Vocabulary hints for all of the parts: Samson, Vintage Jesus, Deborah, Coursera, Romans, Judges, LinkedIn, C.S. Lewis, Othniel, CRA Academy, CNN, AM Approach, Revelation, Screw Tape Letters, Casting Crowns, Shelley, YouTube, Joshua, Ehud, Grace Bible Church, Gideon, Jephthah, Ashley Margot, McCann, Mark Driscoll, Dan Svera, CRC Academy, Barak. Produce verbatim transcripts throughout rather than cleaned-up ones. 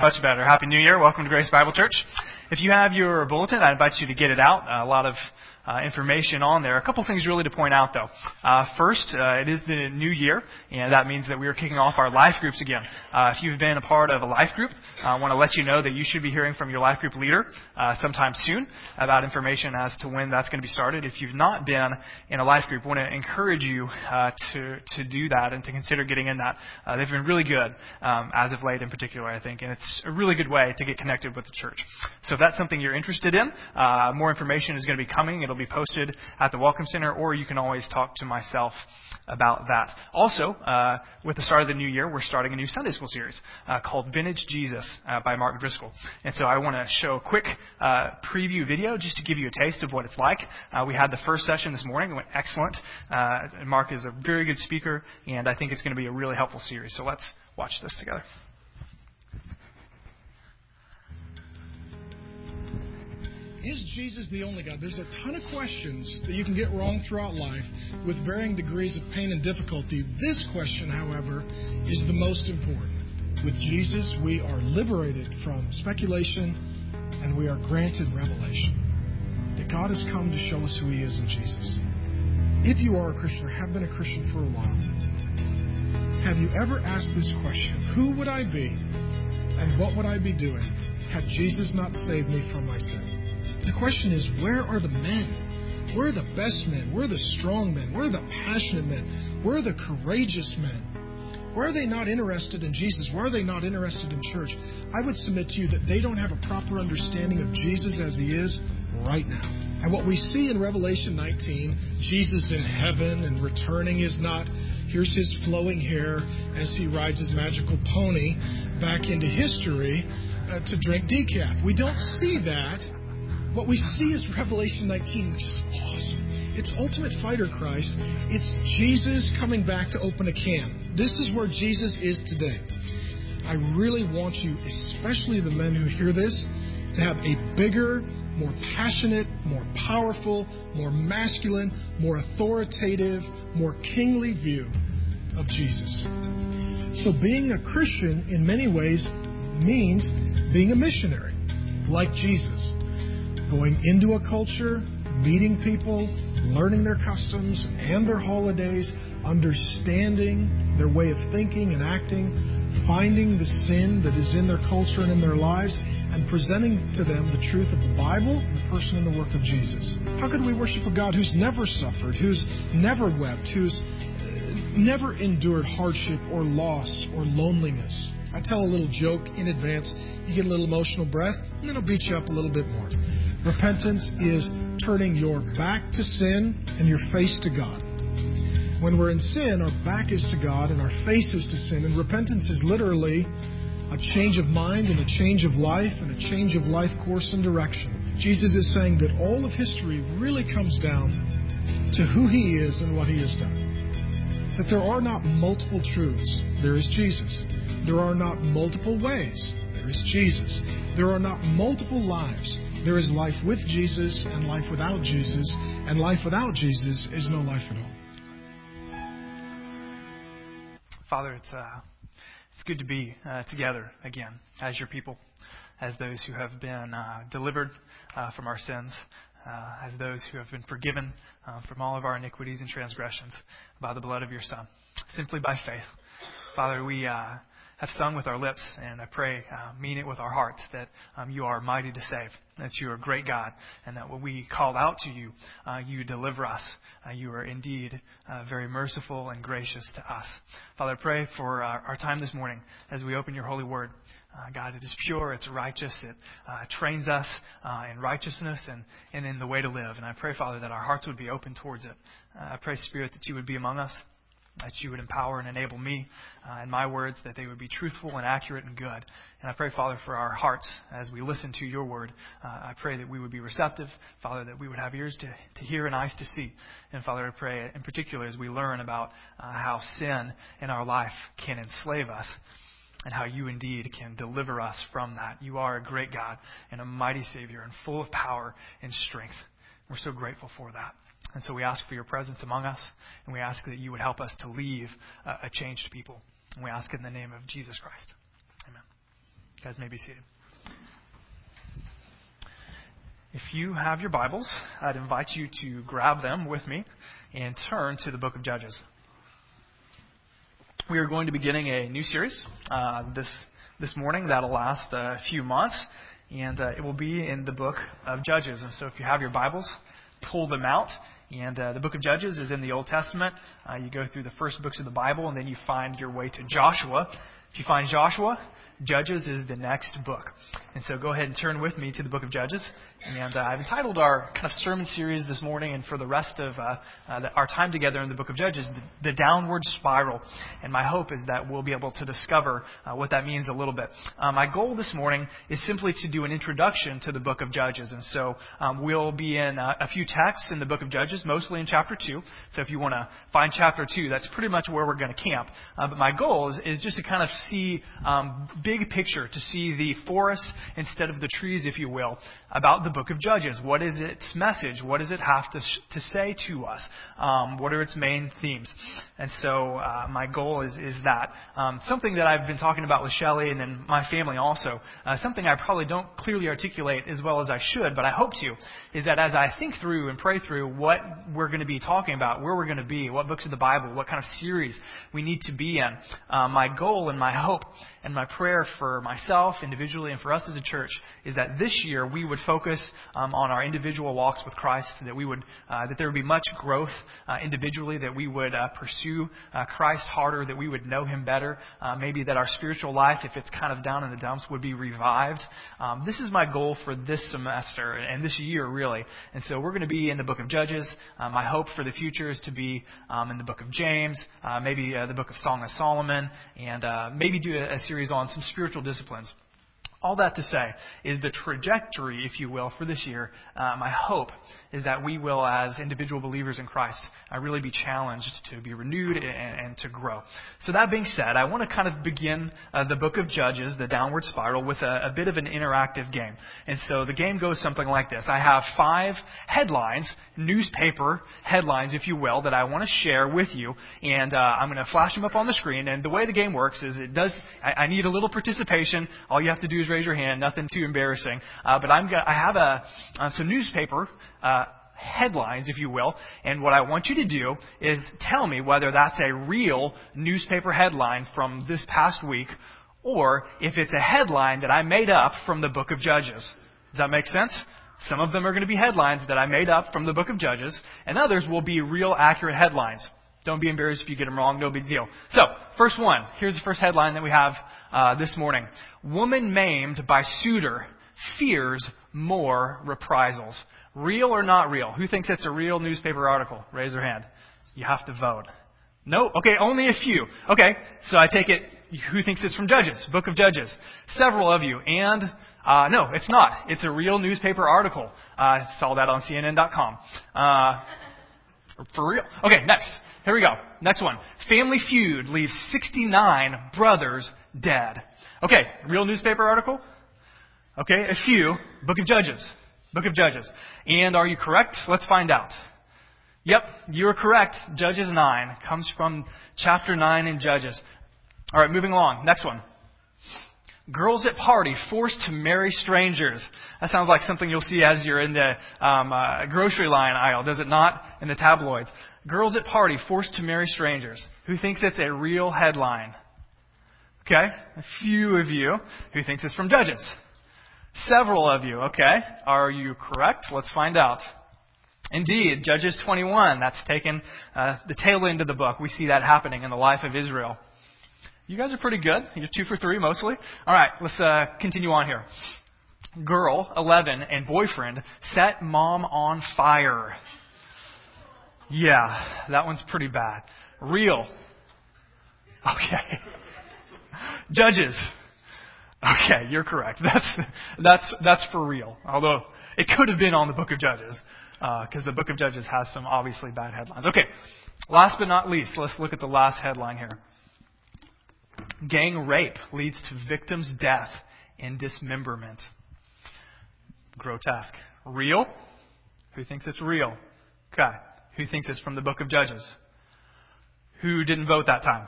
Much better. Happy New Year. Welcome to Grace Bible Church. If you have your bulletin, I invite you to get it out. A lot of uh, information on there. A couple things really to point out, though. Uh, first, uh, it is the new year, and that means that we are kicking off our life groups again. Uh, if you've been a part of a life group, I want to let you know that you should be hearing from your life group leader uh, sometime soon about information as to when that's going to be started. If you've not been in a life group, I want to encourage you uh, to, to do that and to consider getting in that. Uh, they've been really good um, as of late in particular, I think, and it's a really good way to get connected with the church. So if that's something you're interested in, uh, more information is going to be coming. It'll be posted at the Welcome Center, or you can always talk to myself about that. Also, uh, with the start of the new year, we're starting a new Sunday school series uh, called Vintage Jesus uh, by Mark Driscoll. And so I want to show a quick uh, preview video just to give you a taste of what it's like. Uh, we had the first session this morning. It went excellent. Uh, Mark is a very good speaker, and I think it's going to be a really helpful series. So let's watch this together. Is Jesus the only God? There's a ton of questions that you can get wrong throughout life with varying degrees of pain and difficulty. This question, however, is the most important. With Jesus, we are liberated from speculation and we are granted revelation. That God has come to show us who He is in Jesus. If you are a Christian or have been a Christian for a while, have you ever asked this question? Who would I be and what would I be doing had Jesus not saved me from my sin? The question is, where are the men? Where are the best men? Where are the strong men? Where are the passionate men? Where are the courageous men? Where are they not interested in Jesus? Where are they not interested in church? I would submit to you that they don't have a proper understanding of Jesus as He is right now. And what we see in Revelation nineteen, Jesus in heaven and returning is not, here's His flowing hair as He rides His magical pony back into history uh, to drink decaf. We don't see that. What we see is Revelation nineteen, which is awesome. It's ultimate fighter Christ. It's Jesus coming back to open a can. This is where Jesus is today. I really want you, especially the men who hear this, to have a bigger, more passionate, more powerful, more masculine, more authoritative, more kingly view of Jesus. So being a Christian in many ways means being a missionary, like Jesus. Going into a culture, meeting people, learning their customs and their holidays, understanding their way of thinking and acting, finding the sin that is in their culture and in their lives, and presenting to them the truth of the Bible and the person and the work of Jesus. How could we worship a God who's never suffered, who's never wept, who's never endured hardship or loss or loneliness? I tell a little joke in advance, you get a little emotional breath, and it'll beat you up a little bit more. Repentance is turning your back to sin and your face to God. When we're in sin, our back is to God and our face is to sin. And repentance is literally a change of mind and a change of life and a change of life course and direction. Jesus is saying that all of history really comes down to who He is and what He has done. That there are not multiple truths. There is Jesus. There are not multiple ways. There is Jesus. There are not multiple lives. There is life with Jesus and life without Jesus, and life without Jesus is no life at all. Father, it's uh, it's good to be uh, together again as your people, as those who have been uh, delivered uh, from our sins, uh, as those who have been forgiven uh, from all of our iniquities and transgressions by the blood of your Son, simply by faith. Father, we... Uh, have sung with our lips, and I pray, uh, mean it with our hearts, that um, you are mighty to save, that you are a great God, and that when we call out to you, uh, you deliver us. Uh, you are indeed uh, very merciful and gracious to us. Father, I pray for uh, our time this morning as we open your holy word. Uh, God, it is pure, it's righteous, it uh, trains us uh, in righteousness and, and in the way to live. And I pray, Father, that our hearts would be open towards it. Uh, I pray, Spirit, that you would be among us, that you would empower and enable me uh, in my words, that they would be truthful and accurate and good. And I pray, Father, for our hearts as we listen to your word. Uh, I pray that we would be receptive, Father, that we would have ears to, to hear and eyes to see. And, Father, I pray in particular as we learn about uh, how sin in our life can enslave us and how you indeed can deliver us from that. You are a great God and a mighty Savior and full of power and strength. We're so grateful for that. And so we ask for your presence among us, and we ask that you would help us to leave uh, a changed people. And we ask in the name of Jesus Christ. Amen. You guys may be seated. If you have your Bibles, I'd invite you to grab them with me and turn to the book of Judges. We are going to be beginning a new series uh, this this morning that'll last a few months, and uh, it will be in the book of Judges. And so if you have your Bibles, pull them out. And uh, the book of Judges is in the Old Testament. Uh, you go through the first books of the Bible, and then you find your way to Joshua. If you find Joshua, Judges is the next book. And so go ahead and turn with me to the book of Judges. And uh, I've entitled our kind of sermon series this morning and for the rest of uh, uh, the, our time together in the book of Judges, the, the Downward Spiral. And my hope is that we'll be able to discover uh, what that means a little bit. Uh, my goal this morning is simply to do an introduction to the book of Judges. And so um, we'll be in uh, a few texts in the book of Judges, mostly in chapter two. So if you want to find chapter two, that's pretty much where we're going to camp. Uh, but my goal is, is just to kind of see um, big picture, to see the forest instead of the trees, if you will, about the book of Judges. What is its message? What does it have to sh- to say to us? Um, what are its main themes? And so uh, my goal is, is that um, something that I've been talking about with Shelley and then my family also, uh, something I probably don't clearly articulate as well as I should, but I hope to, is that as I think through and pray through what we're going to be talking about, where we're going to be, what books of the Bible, what kind of series we need to be in. Uh, my goal and my hope and my prayer for myself individually and for us as a church is that this year we would focus um, on our individual walks with Christ, that we would, uh, that there would be much growth uh, individually, that we would uh, pursue uh, Christ harder, that we would know Him better, uh, maybe that our spiritual life, if it's kind of down in the dumps, would be revived. Um, this is my goal for this semester and this year, really. And so we're going to be in the book of Judges. Um, my hope for the future is to be um, in the book of James, uh, maybe uh, the book of Song of Solomon, and uh, maybe do a, a series on some spiritual disciplines. All that to say is the trajectory, if you will, for this year, uh, my hope is that we will, as individual believers in Christ, uh, really be challenged to be renewed and, and to grow. So that being said, I want to kind of begin uh, the book of Judges, the downward spiral, with a, a bit of an interactive game. And so the game goes something like this. I have five headlines, newspaper headlines, if you will, that I want to share with you. And uh, I'm going to flash them up on the screen. And the way the game works is it does, I, I need a little participation. All you have to do is raise your hand, nothing too embarrassing. Uh, but I'm gonna, I have a, uh, some newspaper uh, headlines, if you will, and what I want you to do is tell me whether that's a real newspaper headline from this past week or if it's a headline that I made up from the book of Judges. Does that make sense? Some of them are going to be headlines that I made up from the book of Judges, and others will be real accurate headlines. Don't be embarrassed if you get them wrong. No big deal. So, first one. Here's the first headline that we have uh, this morning. Woman maimed by suitor fears more reprisals. Real or not real? Who thinks it's a real newspaper article? Raise your hand. You have to vote. No? Okay, only a few. Okay, so I take it. Who thinks it's from Judges? Book of Judges. Several of you. And uh, no, it's not. It's a real newspaper article. Uh, I saw that on C N N dot com. Uh, for real. Okay, next. Here we go. Next one. Family Feud leaves sixty-nine brothers dead. Okay, real newspaper article? Okay, a few. Book of Judges. Book of Judges. And are you correct? Let's find out. Yep, you are correct. Judges nine comes from chapter nine in Judges. All right, moving along. Next one. Girls at party forced to marry strangers. That sounds like something you'll see as you're in the um, uh, grocery line aisle, does it not? In the tabloids. Girls at party forced to marry strangers. Who thinks it's a real headline? Okay, a few of you. Who thinks it's from Judges? Several of you. Okay, are you correct? Let's find out. Indeed, Judges twenty-one. That's taken uh, the tail end of the book. We see that happening in the life of Israel. You guys are pretty good. You're two for three mostly. All right, let's uh, continue on here. Girl, eleven, and boyfriend set mom on fire. Yeah, that one's pretty bad. Real. Okay. Judges. Okay, you're correct. That's that's that's for real. Although it could have been on the book of Judges, because uh, the book of Judges has some obviously bad headlines. Okay. Last but not least, let's look at the last headline here. Gang rape leads to victim's death and dismemberment. Grotesque. Real? Who thinks it's real? Okay. Who thinks it's from the book of Judges? Who didn't vote that time?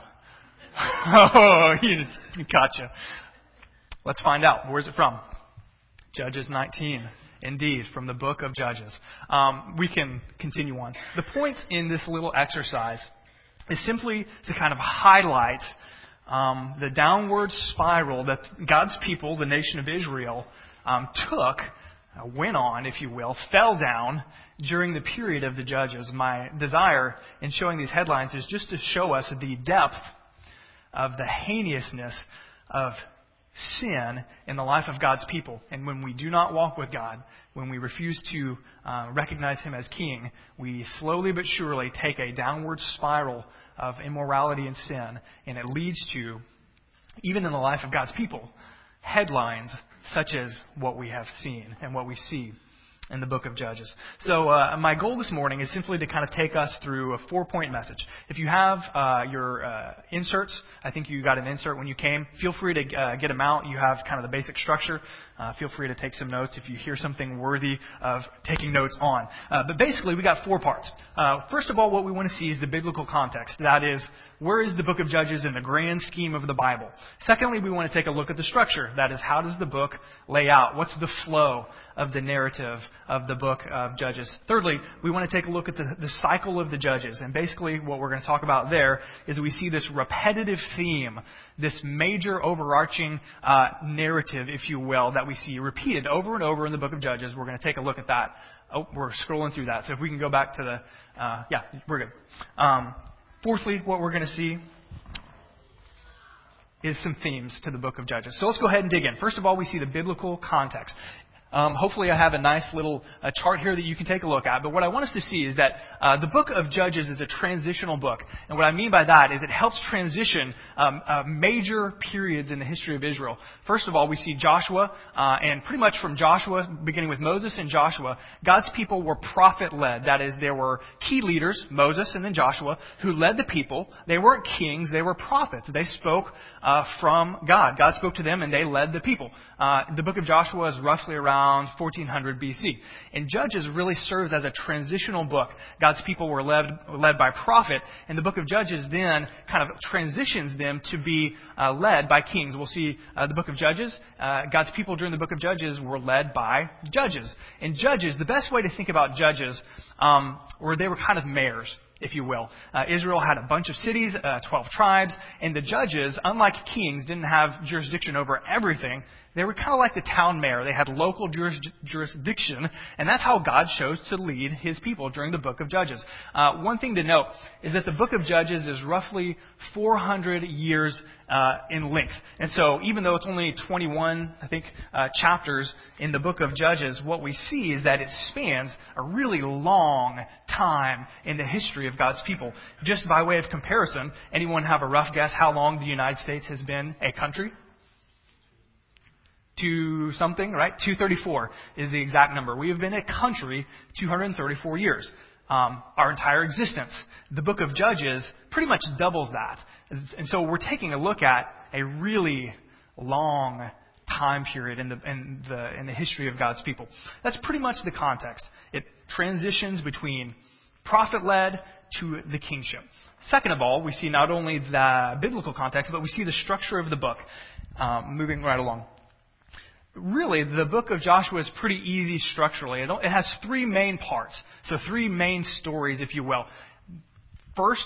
Oh, you gotcha. Let's find out. Where's it from? Judges nineteen. Indeed, from the book of Judges. Um, we can continue on. The point in this little exercise is simply to kind of highlight um, the downward spiral that God's people, the nation of Israel, um, took, uh, went on, if you will, fell down during the period of the Judges. My desire in showing these headlines is just to show us the depth of the heinousness of sin in the life of God's people. And when we do not walk with God, when we refuse to uh, recognize Him as King, we slowly but surely take a downward spiral of immorality and sin, and it leads to, even in the life of God's people, headlines such as what we have seen and what we see in the book of Judges. So uh, my goal this morning is simply to kind of take us through a four-point message. If you have uh, your uh, inserts, I think you got an insert when you came, feel free to uh, get them out. You have kind of the basic structure. Uh, feel free to take some notes if you hear something worthy of taking notes on. Uh, but basically, we got four parts. Uh, first of all, what we want to see is the biblical context. That is, where is the book of Judges in the grand scheme of the Bible? Secondly, we want to take a look at the structure. That is, how does the book lay out? What's the flow of the narrative of the book of Judges? Thirdly, we want to take a look at the, the cycle of the Judges. And basically, what we're going to talk about there is we see this repetitive theme, this major overarching uh, narrative, if you will, that we see repeated over and over in the book of Judges. We're going to take a look at that. Oh, we're scrolling through that. So if we can go back to the... Uh, yeah, we're good. Um, fourthly, what we're going to see is some themes to the book of Judges. So let's go ahead and dig in. First of all, we see the biblical context. Um, hopefully I have a nice little uh, chart here that you can take a look at. But what I want us to see is that uh, the book of Judges is a transitional book. And what I mean by that is it helps transition um, uh, major periods in the history of Israel. First of all, we see Joshua, uh, and pretty much from Joshua, beginning with Moses and Joshua, God's people were prophet-led. That is, there were key leaders, Moses and then Joshua, who led the people. They weren't kings, they were prophets. They spoke uh, from God. God spoke to them and they led the people. Uh, the book of Joshua is roughly around fourteen hundred B C. And Judges really serves as a transitional book. God's people were led, led by prophet, and the book of Judges then kind of transitions them to be uh, led by kings. We'll see uh, the book of Judges. Uh, God's people during the book of Judges were led by judges. And judges, the best way to think about judges, um, were they were kind of mayors, if you will. Uh, Israel had a bunch of cities, uh, twelve tribes, and the judges, unlike kings, didn't have jurisdiction over everything. They were kind of like the town mayor. They had local juris- jurisdiction, and that's how God chose to lead His people during the book of Judges. Uh, one thing to note is that the book of Judges is roughly four hundred years uh, in length. And so even though it's only twenty-one, I think, uh, chapters in the book of Judges, what we see is that it spans a really long time in the history of God's people. Just by way of comparison, anyone have a rough guess how long the United States has been a country? Two something, right? two thirty-four is the exact number. We have been a country two hundred thirty-four years, um, our entire existence. The book of Judges pretty much doubles that. And so we're taking a look at a really long time period in the, in the, in the history of God's people. That's pretty much the context. It transitions between prophet-led to the kingship. Second of all, we see not only the biblical context, but we see the structure of the book. Um, moving right along. Really, the book of Joshua is pretty easy structurally. It, it has three main parts, so three main stories, if you will. First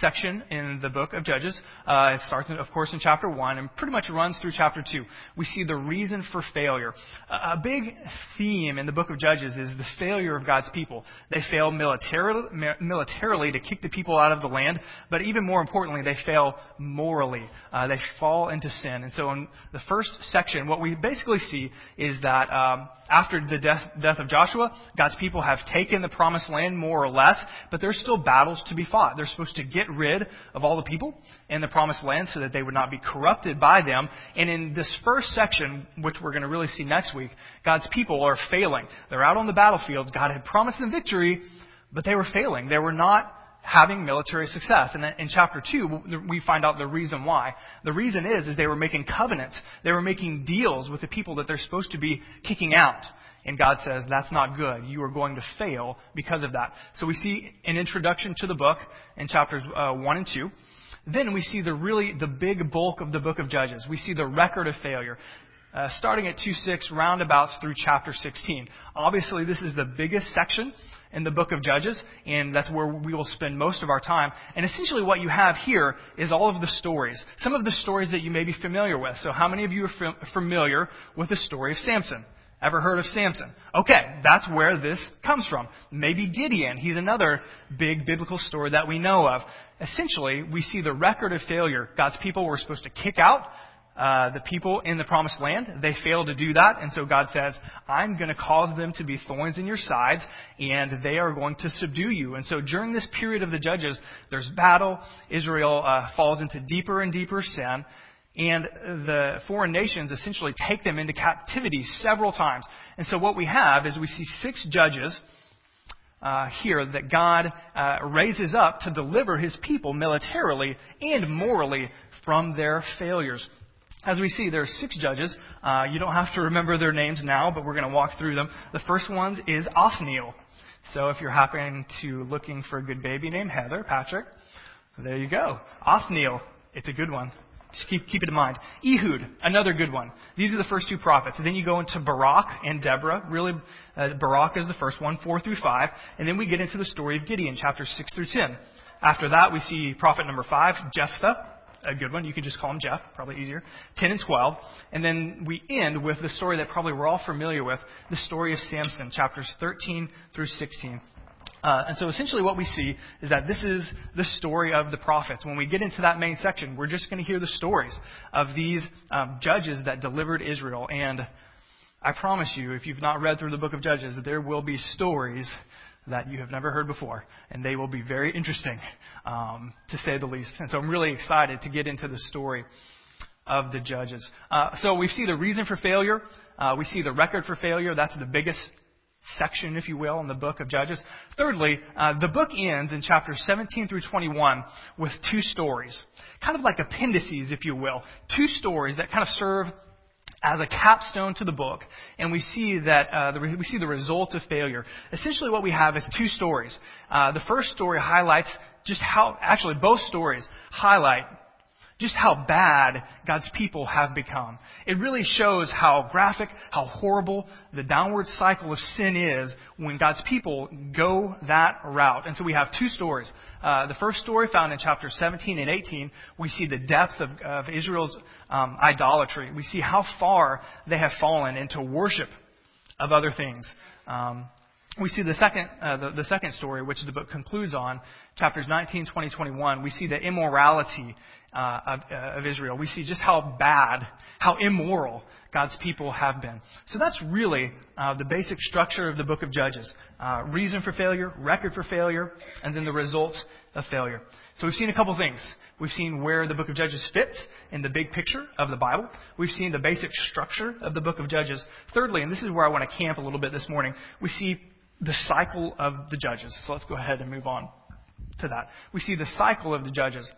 section in the book of Judges, uh, it starts, in, of course, in chapter one and pretty much runs through chapter two. We see the reason for failure. A, a big theme in the book of Judges is the failure of God's people. They fail militarily, militarily to kick the people out of the land, but even more importantly, they fail morally. Uh, they fall into sin. And so in the first section, what we basically see is that um, after the death, death of Joshua, God's people have taken the promised land more or less, but there's still battles to be fought. They're supposed to get rid of all the people in the promised land so that they would not be corrupted by them. And in this first section, which we're going to really see next week, God's people are failing. They're out on the battlefields. God had promised them victory, but they were failing. They were not having military success. And in chapter two, we find out the reason why. The reason is, is they were making covenants. They were making deals with the people that they're supposed to be kicking out. And God says, that's not good. You are going to fail because of that. So we see an introduction to the book in chapters uh, one and two. Then we see the really the big bulk of the book of Judges. We see the record of failure, uh, starting at two six, roundabouts through chapter sixteen. Obviously, this is the biggest section in the book of Judges, and that's where we will spend most of our time. And essentially what you have here is all of the stories, some of the stories that you may be familiar with. So how many of you are fam- familiar with the story of Samson? Ever heard of Samson? Okay, that's where this comes from. Maybe Gideon. He's another big biblical story that we know of. Essentially, we see the record of failure. God's people were supposed to kick out uh, the people in the promised land. They failed to do that, and so God says, I'm going to cause them to be thorns in your sides, and they are going to subdue you. And so during this period of the Judges, there's battle. Israel uh, falls into deeper and deeper sin. And the foreign nations essentially take them into captivity several times. And so what we have is we see six judges uh, here that God uh, raises up to deliver his people militarily and morally from their failures. As we see, there are six judges. Uh, you don't have to remember their names now, but we're going to walk through them. The first one is Othniel. So if you're happening to looking for a good baby name, Heather, Patrick, there you go. Othniel. It's a good one. Just keep, keep it in mind. Ehud, another good one. These are the first two prophets. And then you go into Barak and Deborah. Really, uh, Barak is the first one, four through five. And then we get into the story of Gideon, chapters six through ten. After that, we see prophet number five, Jephthah, a good one. You can just call him Jeff, probably easier. ten and twelve. And then we end with the story that probably we're all familiar with, the story of Samson, chapters thirteen through sixteen. Uh, and so essentially what we see is that this is the story of the prophets. When we get into that main section, we're just going to hear the stories of these um, judges that delivered Israel. And I promise you, if you've not read through the book of Judges, there will be stories that you have never heard before. And they will be very interesting, um, to say the least. And so I'm really excited to get into the story of the judges. Uh, so we see the reason for failure. Uh, we see the record for failure. That's the biggest section, if you will, in the book of Judges. Thirdly, uh, the book ends in chapters seventeen through twenty-one with two stories, kind of like appendices, if you will, two stories that kind of serve as a capstone to the book, and we see that uh, the, we see the results of failure. Essentially, what we have is two stories. Uh, the first story highlights just how, actually, both stories highlight just how bad God's people have become. It really shows how graphic, how horrible the downward cycle of sin is when God's people go that route. And so we have two stories. Uh, the first story, found in chapters seventeen and eighteen, we see the depth of, of Israel's um, idolatry. We see how far they have fallen into worship of other things. Um, We see the second uh, the, the second story, which the book concludes on, chapters nineteen, twenty, twenty-one. We see the immorality uh, of, uh, of Israel. We see just how bad, how immoral God's people have been. So that's really uh, the basic structure of the book of Judges. Uh, reason for failure, record for failure, and then the results of failure. So we've seen a couple things. We've seen where the book of Judges fits in the big picture of the Bible. We've seen the basic structure of the book of Judges. Thirdly, and this is where I want to camp a little bit this morning, we see the cycle of the judges. So let's go ahead and move on to that. We see the cycle of the judges.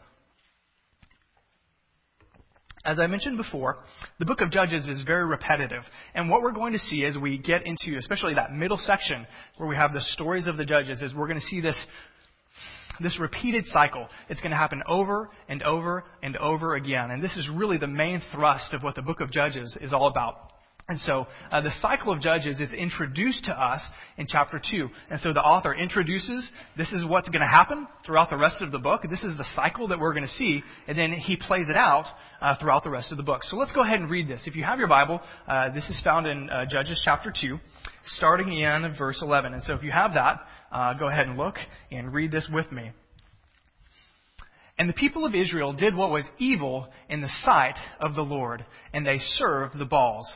As I mentioned before, the book of Judges is very repetitive. And what we're going to see as we get into, especially that middle section where we have the stories of the judges, is we're going to see this This repeated cycle. It's going to happen over and over and over again. And this is really the main thrust of what the book of Judges is all about. And so uh, the cycle of Judges is introduced to us in chapter two. And so the author introduces, this is what's going to happen throughout the rest of the book. This is the cycle that we're going to see. And then he plays it out uh, throughout the rest of the book. So let's go ahead and read this. If you have your Bible, uh, this is found in uh, Judges chapter two, starting in verse eleven. And so if you have that, uh, go ahead and look and read this with me. And the people of Israel did what was evil in the sight of the Lord, and they served the Baals.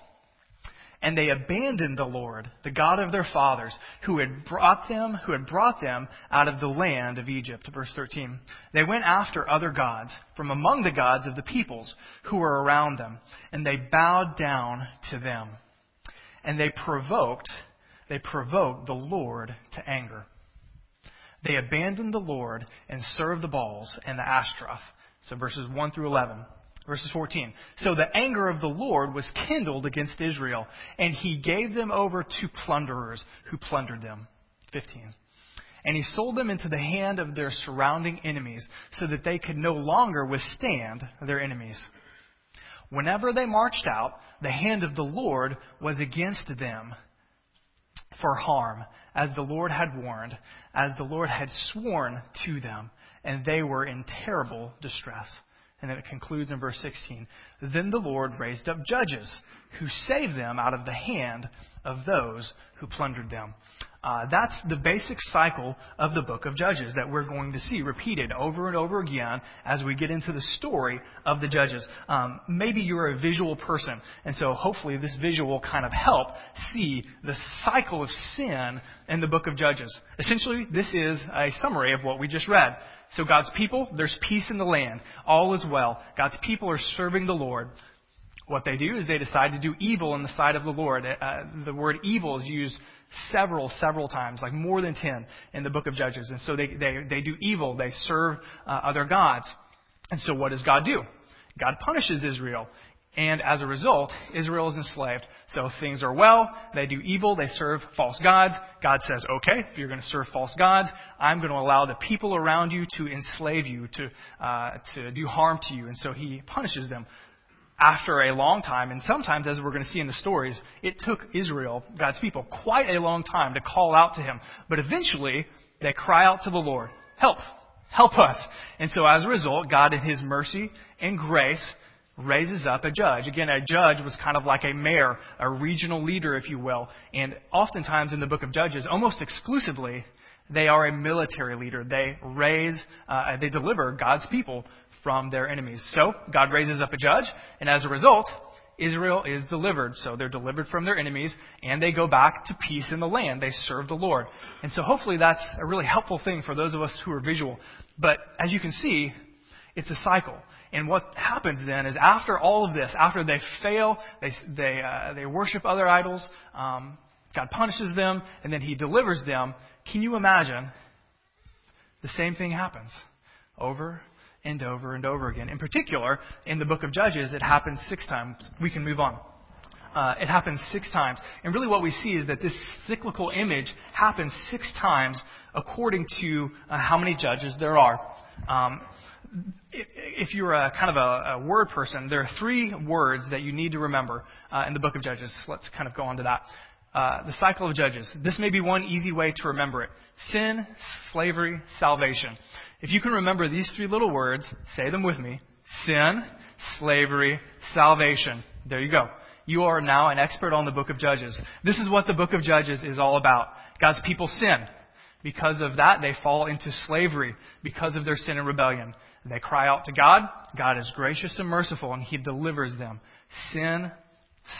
And they abandoned the Lord, the God of their fathers, who had brought them, who had brought them out of the land of Egypt. Verse thirteen. They went after other gods from among the gods of the peoples who were around them, and they bowed down to them. And they provoked, they provoked the Lord to anger. They abandoned the Lord and served the Baals and the Ashtaroth. So verses one through eleven. Verses fourteen. So the anger of the Lord was kindled against Israel, and he gave them over to plunderers who plundered them. fifteen. And he sold them into the hand of their surrounding enemies so that they could no longer withstand their enemies. Whenever they marched out, the hand of the Lord was against them for harm, as the Lord had warned, as the Lord had sworn to them, and they were in terrible distress. And then it concludes in verse sixteen. Then the Lord raised up judges who saved them out of the hand of those who plundered them. Uh, that's the basic cycle of the book of Judges that we're going to see repeated over and over again as we get into the story of the Judges. Um, maybe you're a visual person, and so hopefully this visual will kind of help see the cycle of sin in the book of Judges. Essentially, this is a summary of what we just read. So God's people, there's peace in the land. All is well. God's people are serving the Lord. What they do is they decide to do evil in the sight of the Lord. Uh, the word evil is used several, several times, like more than ten in the book of Judges. And so they they, they do evil. They serve uh, other gods. And so what does God do? God punishes Israel. And as a result, Israel is enslaved. So things are well. They do evil. They serve false gods. God says, okay, if you're going to serve false gods, I'm going to allow the people around you to enslave you, to uh, to do harm to you. And so he punishes them. After a long time, and sometimes, as we're going to see in the stories, it took Israel, God's people, quite a long time to call out to him. But eventually, they cry out to the Lord, help, help us. And so as a result, God in his mercy and grace raises up a judge. Again, a judge was kind of like a mayor, a regional leader, if you will. And oftentimes in the book of Judges, almost exclusively, they are a military leader. They raise, uh, they deliver God's people from their enemies. So God raises up a judge, and as a result, Israel is delivered. So they're delivered from their enemies, and they go back to peace in the land. They serve the Lord. And so hopefully that's a really helpful thing for those of us who are visual. But as you can see, it's a cycle. And what happens then is after all of this, after they fail, they they uh, they worship other idols, um, God punishes them, and then he delivers them. Can you imagine? The same thing happens over and over and over again. In particular, in the book of Judges, it happens six times. We can move on. Uh, it happens six times. And really what we see is that this cyclical image happens six times according to uh, how many judges there are. Um, if you're a kind of a, a word person, there are three words that you need to remember uh, in the book of Judges. Let's kind of go on to that. Uh, the cycle of Judges. This may be one easy way to remember it. Sin, slavery, salvation. If you can remember these three little words, say them with me. Sin, slavery, salvation. There you go. You are now an expert on the book of Judges. This is what the book of Judges is all about. God's people sin. Because of that, they fall into slavery because of their sin and rebellion. They cry out to God. God is gracious and merciful, and he delivers them. Sin,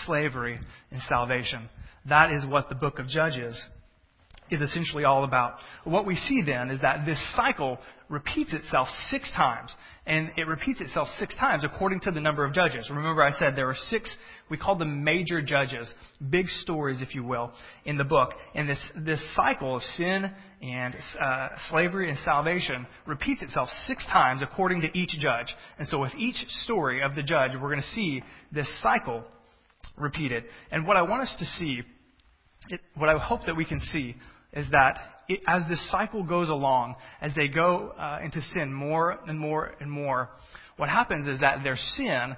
slavery, and salvation. That is what the book of Judges is essentially all about. What we see then is that this cycle repeats itself six times. And it repeats itself six times according to the number of judges. Remember I said there were six, we call them major judges, big stories, if you will, in the book. And this, this cycle of sin and uh, slavery and salvation repeats itself six times according to each judge. And so with each story of the judge, we're going to see this cycle repeated. And what I want us to see, it, what I hope that we can see is that it, as this cycle goes along, as they go uh, into sin more and more and more, what happens is that their sin,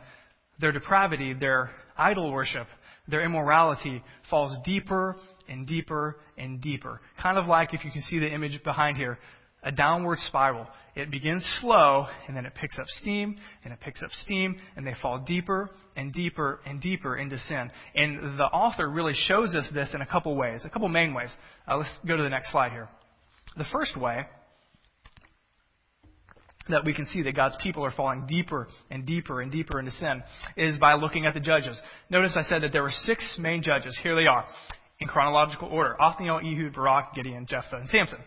their depravity, their idol worship, their immorality falls deeper and deeper and deeper. Kind of like, if you can see the image behind here, a downward spiral. It begins slow, and then it picks up steam, and it picks up steam, and they fall deeper and deeper and deeper into sin. And the author really shows us this in a couple ways, a couple main ways. Uh, let's go to the next slide here. The first way that we can see that God's people are falling deeper and deeper and deeper into sin is by looking at the judges. Notice I said that there were six main judges. Here they are. In chronological order, Othniel, Ehud, Barak, Gideon, Jephthah, and Samson.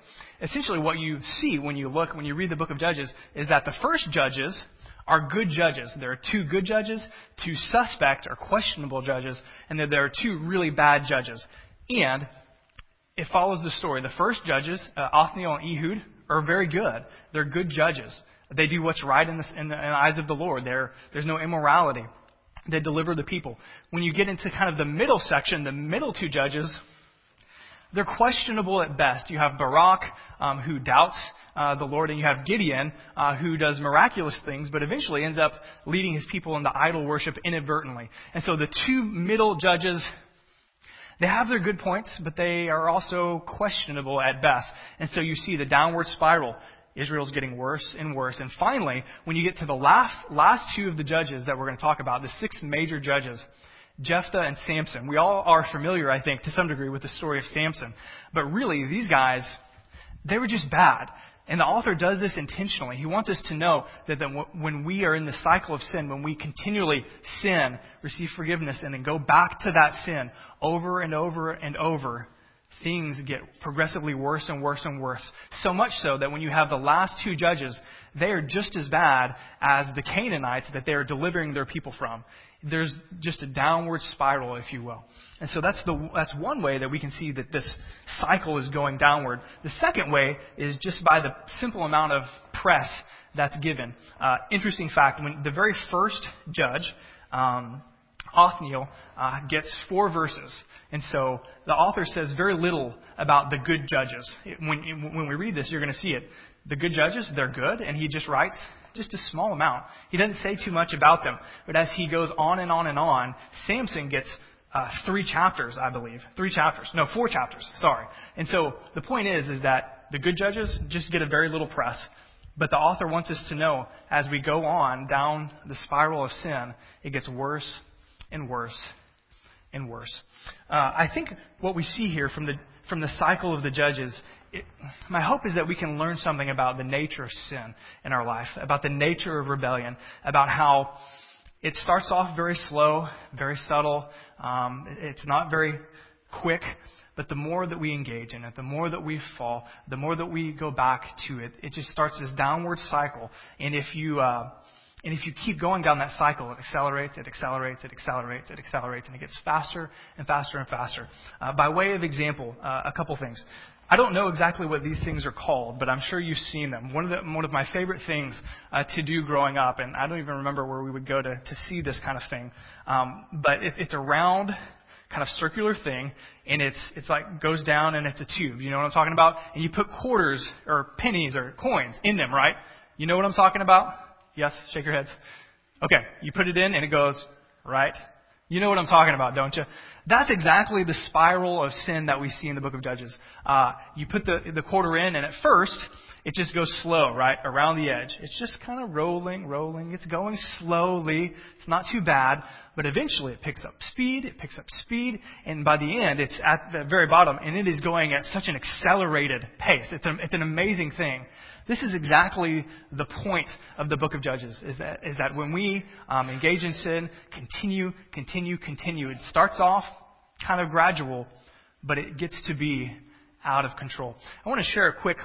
Essentially what you see when you look, when you read the book of Judges, is that the first judges are good judges. There are two good judges, two suspect or questionable judges, and then there are two really bad judges. And it follows the story. The first judges, uh, Othniel and Ehud, are very good. They're good judges. They do what's right in the, in the, in the eyes of the Lord. They're, there's no immorality. They deliver the people. When you get into kind of the middle section, the middle two judges, They're questionable at best. You have Barak, um, who doubts uh, the Lord, and you have Gideon, uh, who does miraculous things, but eventually ends up leading his people into idol worship inadvertently. And so the two middle judges, they have their good points, but they are also questionable at best. And so you see the downward spiral. Israel's getting worse and worse. And finally, when you get to the last last two of the judges that we're going to talk about, the six major judges, Jephthah and Samson. We all are familiar, I think, to some degree with the story of Samson. But really, these guys, they were just bad. And the author does this intentionally. He wants us to know that when we are in the cycle of sin, when we continually sin, receive forgiveness, and then go back to that sin over and over and over, things get progressively worse and worse and worse. So much so that when you have the last two judges, they are just as bad as the Canaanites that they are delivering their people from. There's just a downward spiral, if you will. And so that's the that's one way that we can see that this cycle is going downward. The second way is just by the simple amount of press that's given. Uh, interesting fact, when the very first judge, um, Othniel uh, gets four verses. And so the author says very little about the good judges. When, when we read this, you're going to see it. The good judges, they're good, and he just writes just a small amount. He doesn't say too much about them. But as he goes on and on and on, Samson gets uh, three chapters, I believe. Three chapters. No, four chapters. Sorry. And so the point is, is that the good judges just get a very little press. But the author wants us to know, as we go on down the spiral of sin, it gets worse and worse and worse. Uh, I think what we see here from the from the cycle of the judges, it, my hope is that we can learn something about the nature of sin in our life, about the nature of rebellion, about how it starts off very slow, very subtle. Um, it's not very quick, but the more that we engage in it, the more that we fall, the more that we go back to it, it just starts this downward cycle. And if you uh, And if you keep going down that cycle, it accelerates, it accelerates, it accelerates, it accelerates, and it gets faster and faster and faster. Uh, by way of example, uh, a couple things. I don't know exactly what these things are called, but I'm sure you've seen them. One of the, one of my favorite things uh, to do growing up, and I don't even remember where we would go to, to see this kind of thing, um, but it, it's a round kind of circular thing, and it's it's like goes down and it's a tube. You know what I'm talking about? And you put quarters or pennies or coins in them, right? You know what I'm talking about? Yes, shake your heads. Okay, you put it in and it goes, right? You know what I'm talking about, don't you? That's exactly the spiral of sin that we see in the book of Judges. Uh, you put the, the quarter in, and at first, it just goes slow, right, around the edge. It's just kind of rolling, rolling. It's going slowly. It's not too bad. But eventually, it picks up speed. It picks up speed. And by the end, it's at the very bottom, and it is going at such an accelerated pace. It's, a, it's an amazing thing. This is exactly the point of the book of Judges, is that, is that when we um, engage in sin, continue, continue, continue. It starts off kind of gradual, but it gets to be out of control. I want to share a quick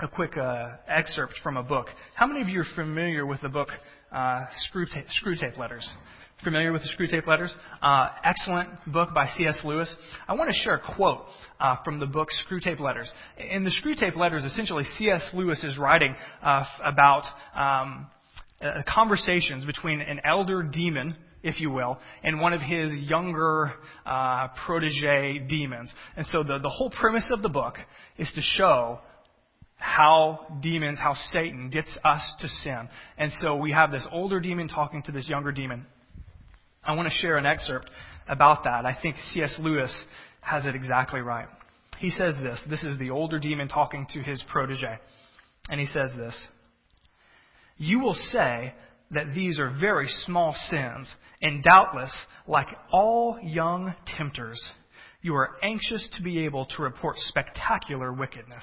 a quick uh, excerpt from a book. How many of you are familiar with the book uh, Screw Tape, Screw Tape Letters? Familiar with the Screw Tape Letters? Uh, excellent book by C S Lewis. I want to share a quote uh, from the book Screw Tape Letters. In the Screw Tape Letters, essentially C S Lewis is writing uh, about um, uh, conversations between an elder demon, if you will, and one of his younger uh, protege demons. And so the, the whole premise of the book is to show how demons, how Satan gets us to sin. And so we have this older demon talking to this younger demon. I want to share an excerpt about that. I think C S Lewis has it exactly right. He says this. This is the older demon talking to his protege. And he says this. You will say that these are very small sins, and doubtless, like all young tempters, you are anxious to be able to report spectacular wickedness.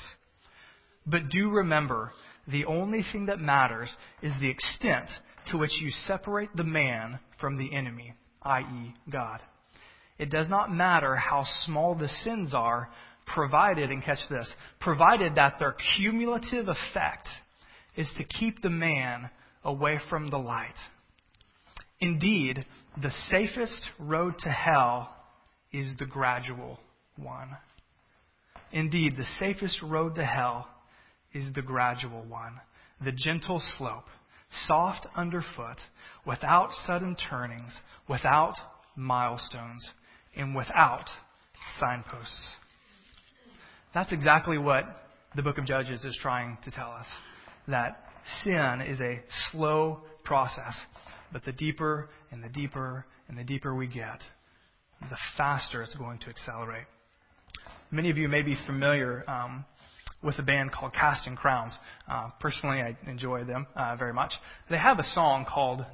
But do remember, the only thing that matters is the extent to which you separate the man from the enemy, that is. God. It does not matter how small the sins are, provided, and catch this, provided that their cumulative effect is to keep the man away from the light. Indeed, the safest road to hell is the gradual one. Indeed, the safest road to hell is the gradual one, the gentle slope, soft underfoot, without sudden turnings, without milestones, and without signposts. That's exactly what the book of Judges is trying to tell us, that sin is a slow process. But the deeper and the deeper and the deeper we get, the faster it's going to accelerate. Many of you may be familiar um, with a band called Casting Crowns. Uh, personally, I enjoy them uh, very much. They have a song called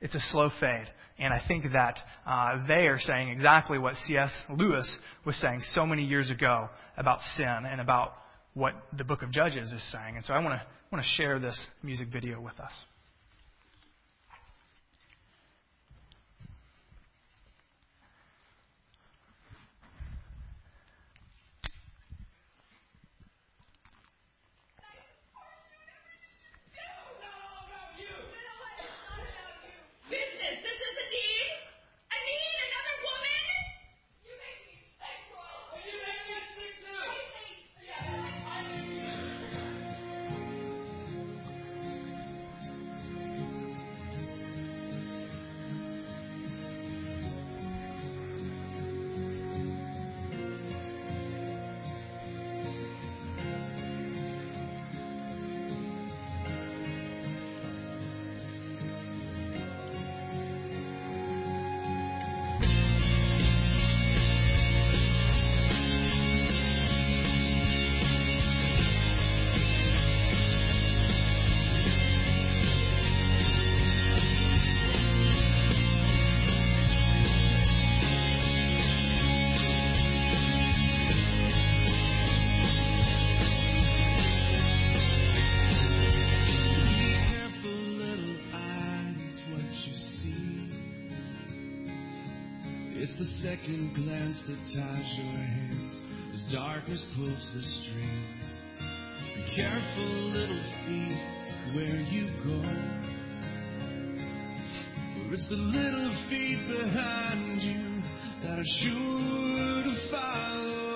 It's a Slow Fade. And I think that uh, they are saying exactly what C S Lewis was saying so many years ago about sin and about what the book of Judges is saying. And so I want to want to share this music video with us. Second glance that ties your hands as darkness pulls the strings. Be careful, little feet, where you go. For it's the little feet behind you that are sure to follow.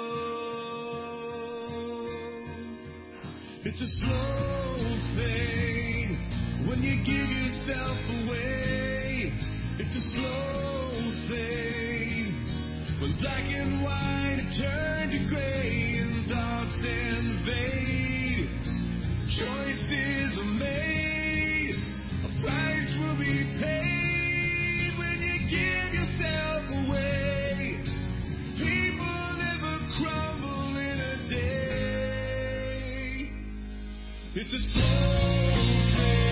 It's a slow fade when you give yourself away. It's a slow fade. When black and white have turned to gray and thoughts invade, choices are made, a price will be paid when you give yourself away. People never crumble in a day. It's a slow fade.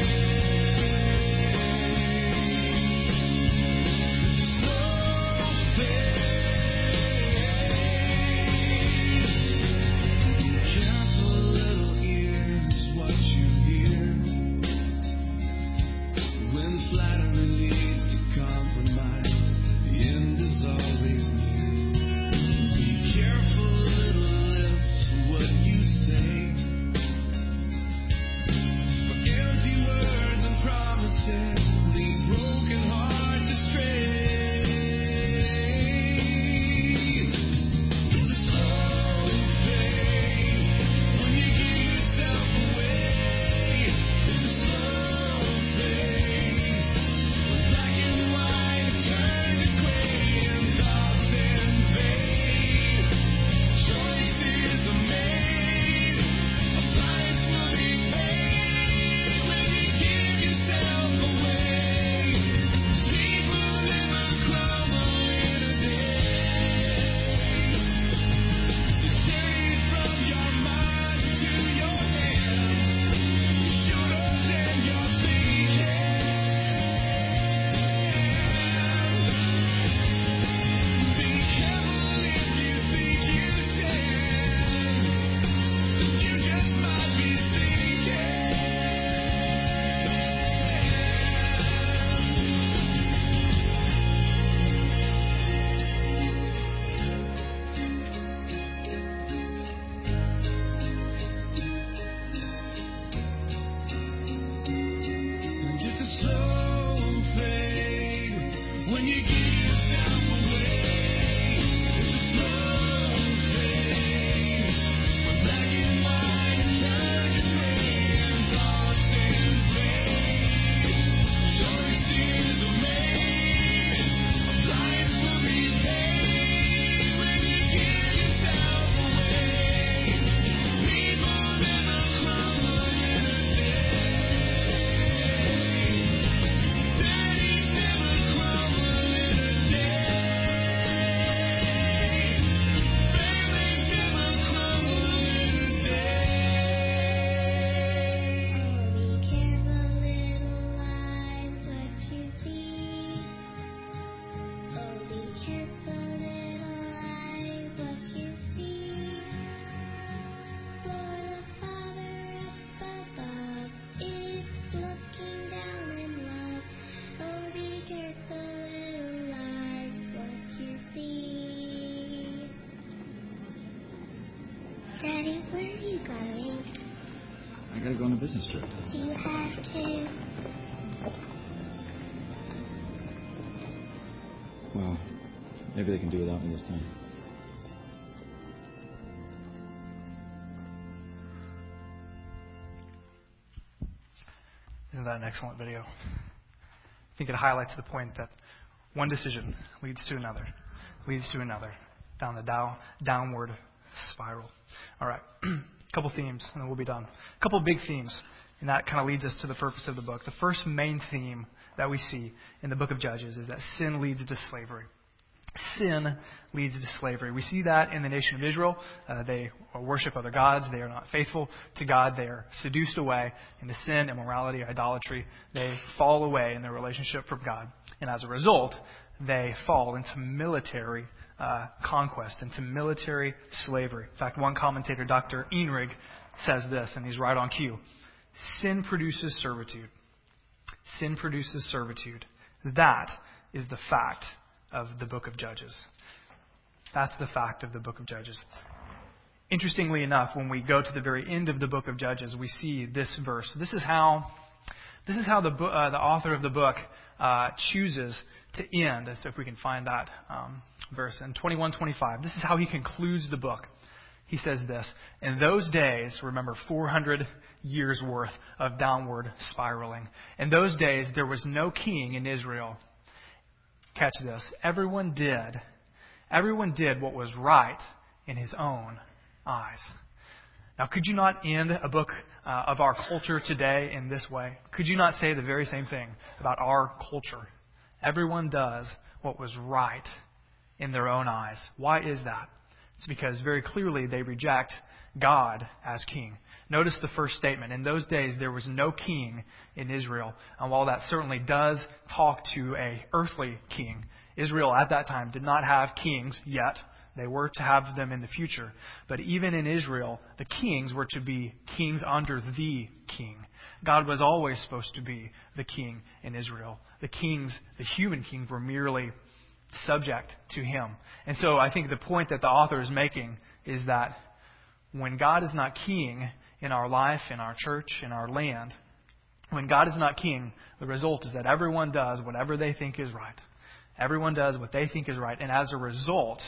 Daddy, where are you going? I gotta go on a business trip. Do you have to? Well, maybe they can do without me this time. Isn't that an excellent video? I think it highlights the point that one decision leads to another, leads to another, down the dow- downward spiral. All right, a couple themes, and then we'll be done. A couple big themes, and that kind of leads us to the purpose of the book. The first main theme that we see in the book of Judges is that sin leads to slavery. Sin leads to slavery. We see that in the nation of Israel. Uh, they worship other gods. They are not faithful to God. They are seduced away into sin, immorality, idolatry. They fall away in their relationship from God. And as a result, they fall into military uh, conquest, into military slavery. In fact, one commentator, Doctor Ehud, says this, and he's right on cue. Sin produces servitude. Sin produces servitude. That is the fact of the book of Judges. That's the fact of the book of Judges. Interestingly enough, when we go to the very end of the book of Judges, we see this verse. This is how this is how the uh, the author of the book uh, chooses to end. So if we can find that um, verse in twenty-one twenty-five, this is how he concludes the book. He says this: in those days, remember, four hundred years worth of downward spiraling. In those days, there was no king in Israel. Catch this. Everyone did. Everyone did what was right in his own eyes. Now, could you not end a book uh, of our culture today in this way? Could you not say the very same thing about our culture? Everyone does what was right in their own eyes. Why is that? It's because very clearly they reject God as king. Notice the first statement. In those days, there was no king in Israel. And while that certainly does talk to a earthly king, Israel at that time did not have kings yet. They were to have them in the future. But even in Israel, the kings were to be kings under the king. God was always supposed to be the king in Israel. The kings, the human kings, were merely subject to him. And so I think the point that the author is making is that when God is not king in our life, in our church, in our land, when God is not king, the result is that everyone does whatever they think is right. Everyone does what they think is right. And as a result,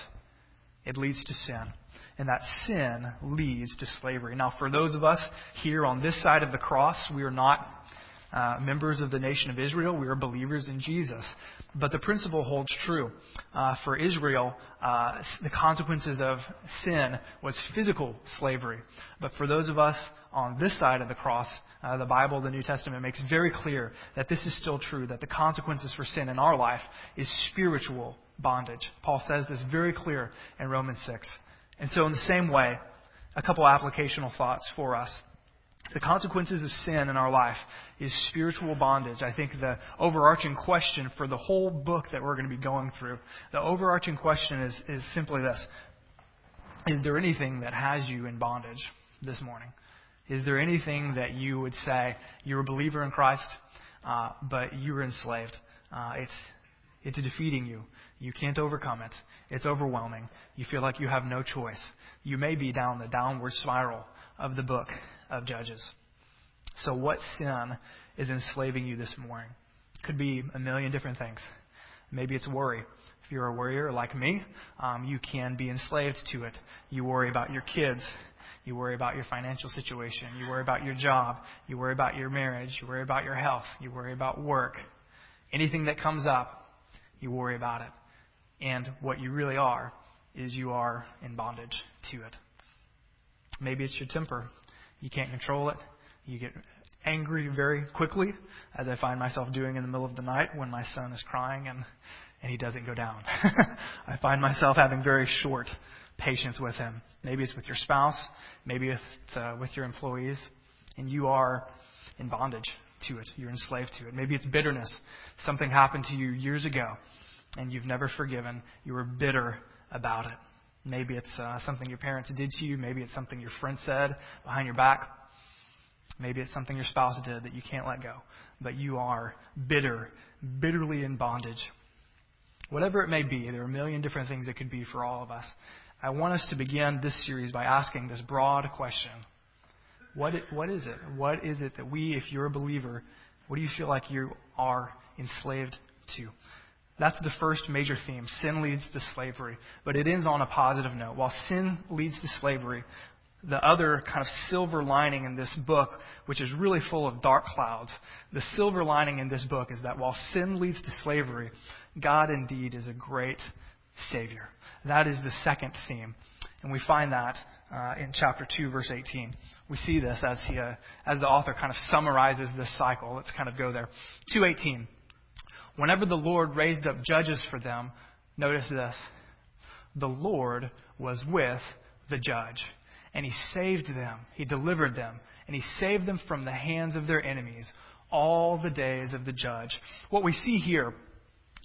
it leads to sin. And that sin leads to slavery. Now, for those of us here on this side of the cross, we are not Uh, members of the nation of Israel. We are believers in Jesus. But the principle holds true. Uh, for Israel, uh, the consequences of sin was physical slavery. But for those of us on this side of the cross, uh, the Bible, the New Testament, makes very clear that this is still true, that the consequences for sin in our life is spiritual bondage. Paul says this very clear in Romans six. And so in the same way, a couple applicational thoughts for us. The consequences of sin in our life is spiritual bondage. I think the overarching question for the whole book that we're going to be going through, the overarching question is, is simply this. Is there anything that has you in bondage this morning? Is there anything that you would say you're a believer in Christ, uh, but you're enslaved? Uh, it's It's defeating you. You can't overcome it. It's overwhelming. You feel like you have no choice. You may be down the downward spiral of the book of Judges. So what sin is enslaving you this morning? Could be a million different things. Maybe it's worry. If you're a worrier like me, um, you can be enslaved to it. You worry about your kids. You worry about your financial situation. You worry about your job. You worry about your marriage. You worry about your health. You worry about work. Anything that comes up, you worry about it. And what you really are is you are in bondage to it. Maybe it's your temper. You can't control it. You get angry very quickly, as I find myself doing in the middle of the night when my son is crying and, and he doesn't go down. I find myself having very short patience with him. Maybe it's with your spouse. Maybe it's uh, with your employees. And you are in bondage to it. You're enslaved to it. Maybe it's bitterness. Something happened to you years ago and you've never forgiven. You were bitter about it. Maybe it's uh, something your parents did to you. Maybe it's something your friend said behind your back. Maybe it's something your spouse did that you can't let go. But you are bitter, bitterly in bondage. Whatever it may be, there are a million different things it could be for all of us. I want us to begin this series by asking this broad question. What What is it? What is it that we, if you're a believer, what do you feel like you are enslaved to? That's the first major theme. Sin leads to slavery. But it ends on a positive note. While sin leads to slavery, the other kind of silver lining in this book, which is really full of dark clouds, the silver lining in this book is that while sin leads to slavery, God indeed is a great Savior. That is the second theme. And we find that uh, in chapter two, verse eighteen. We see this as he, uh, as the author kind of summarizes this cycle. Let's kind of go there. two eighteen. Whenever the Lord raised up judges for them, notice this, the Lord was with the judge, and he saved them, he delivered them, and he saved them from the hands of their enemies all the days of the judge. What we see here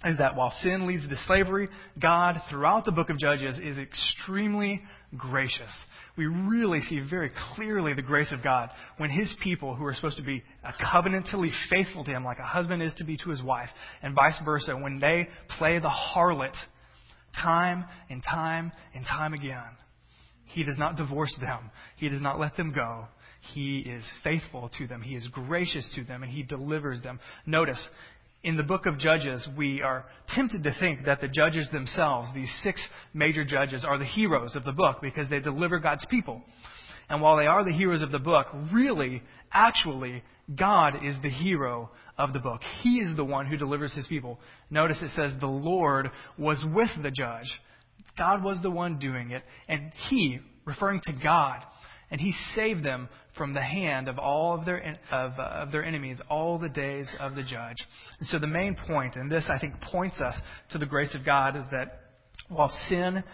is that while sin leads to slavery, God, throughout the book of Judges, is extremely gracious. We really see very clearly the grace of God when his people, who are supposed to be covenantally faithful to him, like a husband is to be to his wife, and vice versa, when they play the harlot time and time and time again, he does not divorce them. He does not let them go. He is faithful to them. He is gracious to them, and he delivers them. Notice, in the book of Judges, we are tempted to think that the judges themselves, these six major judges, are the heroes of the book because they deliver God's people. And while they are the heroes of the book, really, actually, God is the hero of the book. He is the one who delivers his people. Notice it says the Lord was with the judge. God was the one doing it. And he, referring to God, and he saved them from the hand of all of their of, uh, of their enemies all the days of the judge. And so the main point, and this I think points us to the grace of God, is that while sin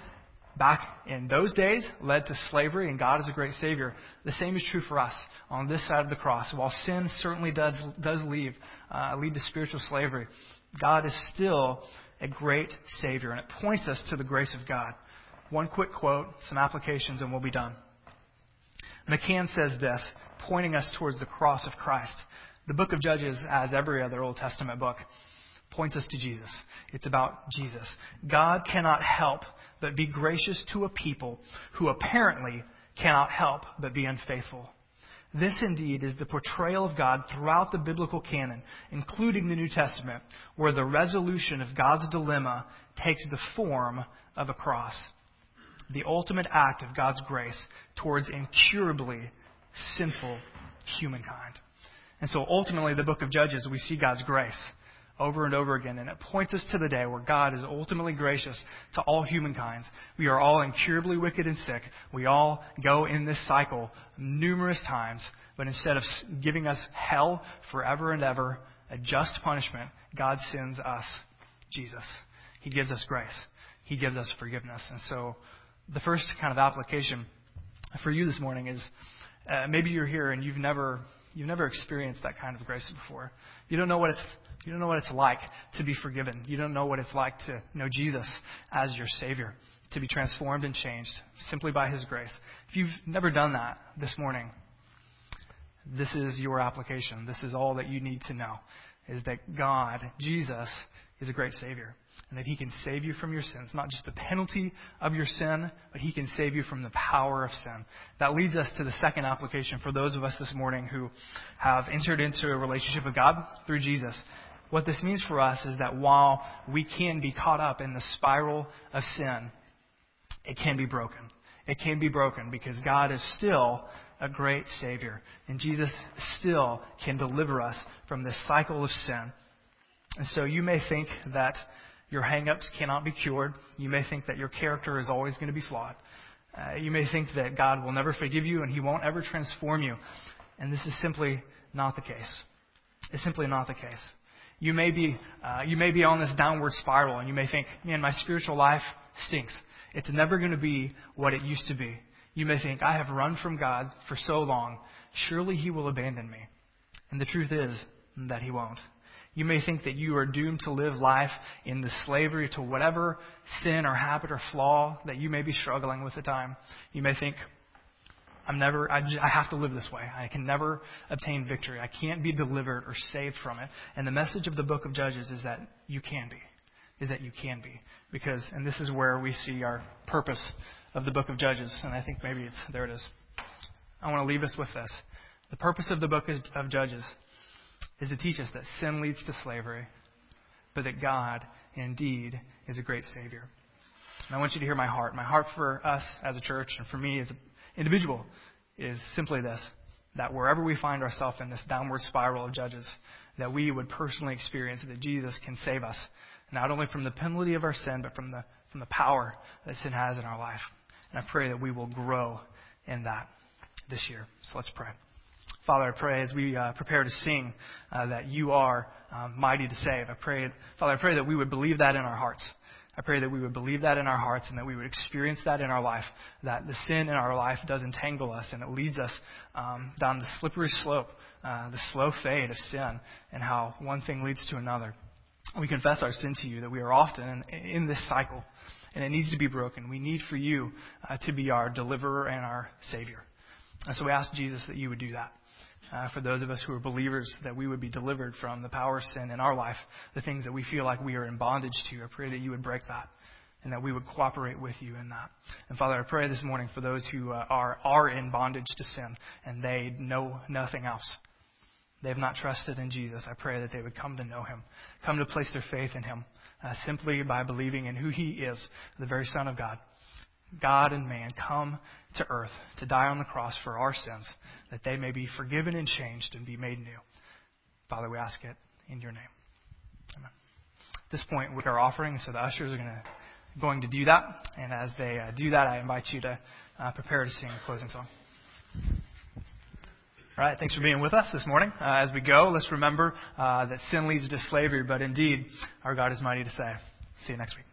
back in those days led to slavery and God is a great Savior, the same is true for us on this side of the cross. While sin certainly does does lead, uh, lead to spiritual slavery, God is still a great Savior, and it points us to the grace of God. One quick quote, some applications, and we'll be done. McCann says this, pointing us towards the cross of Christ. The book of Judges, as every other Old Testament book, points us to Jesus. It's about Jesus. God cannot help but be gracious to a people who apparently cannot help but be unfaithful. This indeed is the portrayal of God throughout the biblical canon, including the New Testament, where the resolution of God's dilemma takes the form of a cross. The ultimate act of God's grace towards incurably sinful humankind. And so ultimately, the book of Judges, we see God's grace over and over again. And it points us to the day where God is ultimately gracious to all humankind. We are all incurably wicked and sick. We all go in this cycle numerous times. But instead of giving us hell forever and ever, a just punishment, God sends us Jesus. He gives us grace. He gives us forgiveness. And so the first kind of application for you this morning is uh, maybe you're here and you've never you've never experienced that kind of grace before. You don't know what it's you don't know what it's like to be forgiven. You don't know what it's like to know Jesus as your Savior, to be transformed and changed simply by his grace. If you've never done that this morning, this is your application. This is all that you need to know, is that God, Jesus, is a great Savior, and that he can save you from your sins, not just the penalty of your sin, but he can save you from the power of sin. That leads us to the second application for those of us this morning who have entered into a relationship with God through Jesus. What this means for us is that while we can be caught up in the spiral of sin, it can be broken. It can be broken because God is still a great Savior, and Jesus still can deliver us from this cycle of sin. And so you may think that your hang-ups cannot be cured. You may think that your character is always going to be flawed. Uh, you may think that God will never forgive you and he won't ever transform you. And this is simply not the case. It's simply not the case. You may be uh, you may be on this downward spiral, and you may think, man, my spiritual life stinks. It's never going to be what it used to be. You may think, I have run from God for so long. Surely he will abandon me. And the truth is that he won't. You may think that you are doomed to live life in the slavery to whatever sin or habit or flaw that you may be struggling with at the time. You may think, I'm never, I, just, I have to live this way. I can never obtain victory. I can't be delivered or saved from it. And the message of the book of Judges is that you can be. is that you can be. Because, and this is where we see our purpose of the book of Judges. And I think maybe it's, there it is. I want to leave us with this. The purpose of the book of Judges is to teach us that sin leads to slavery, but that God indeed is a great Savior. And I want you to hear my heart. My heart for us as a church and for me as an individual is simply this, that wherever we find ourselves in this downward spiral of Judges, that we would personally experience that Jesus can save us, not only from the penalty of our sin, but from the from the power that sin has in our life. And I pray that we will grow in that this year. So let's pray. Father, I pray as we uh, prepare to sing uh, that you are uh, mighty to save. I pray, Father, I pray that we would believe that in our hearts. I pray that we would believe that in our hearts and that we would experience that in our life, that the sin in our life does entangle us and it leads us um, down the slippery slope, uh, the slow fade of sin and how one thing leads to another. We confess our sin to you, that we are often in, in this cycle and it needs to be broken. We need for you uh, to be our deliverer and our Savior. And so we ask Jesus that you would do that. Uh, for those of us who are believers, that we would be delivered from the power of sin in our life, the things that we feel like we are in bondage to. I pray that you would break that and that we would cooperate with you in that. And Father, I pray this morning for those who uh, are are in bondage to sin and they know nothing else. They have not trusted in Jesus. I pray that they would come to know him, come to place their faith in him uh, simply by believing in who he is, the very Son of God. God and man come to earth to die on the cross for our sins, that they may be forgiven and changed and be made new. Father, we ask it in your name. Amen. At this point, we are offering, so the ushers are gonna, going to do that. And as they uh, do that, I invite you to uh, prepare to sing a closing song. All right, thanks for being with us this morning. Uh, as we go, let's remember uh, that sin leads to slavery, but indeed, our God is mighty to save. See you next week.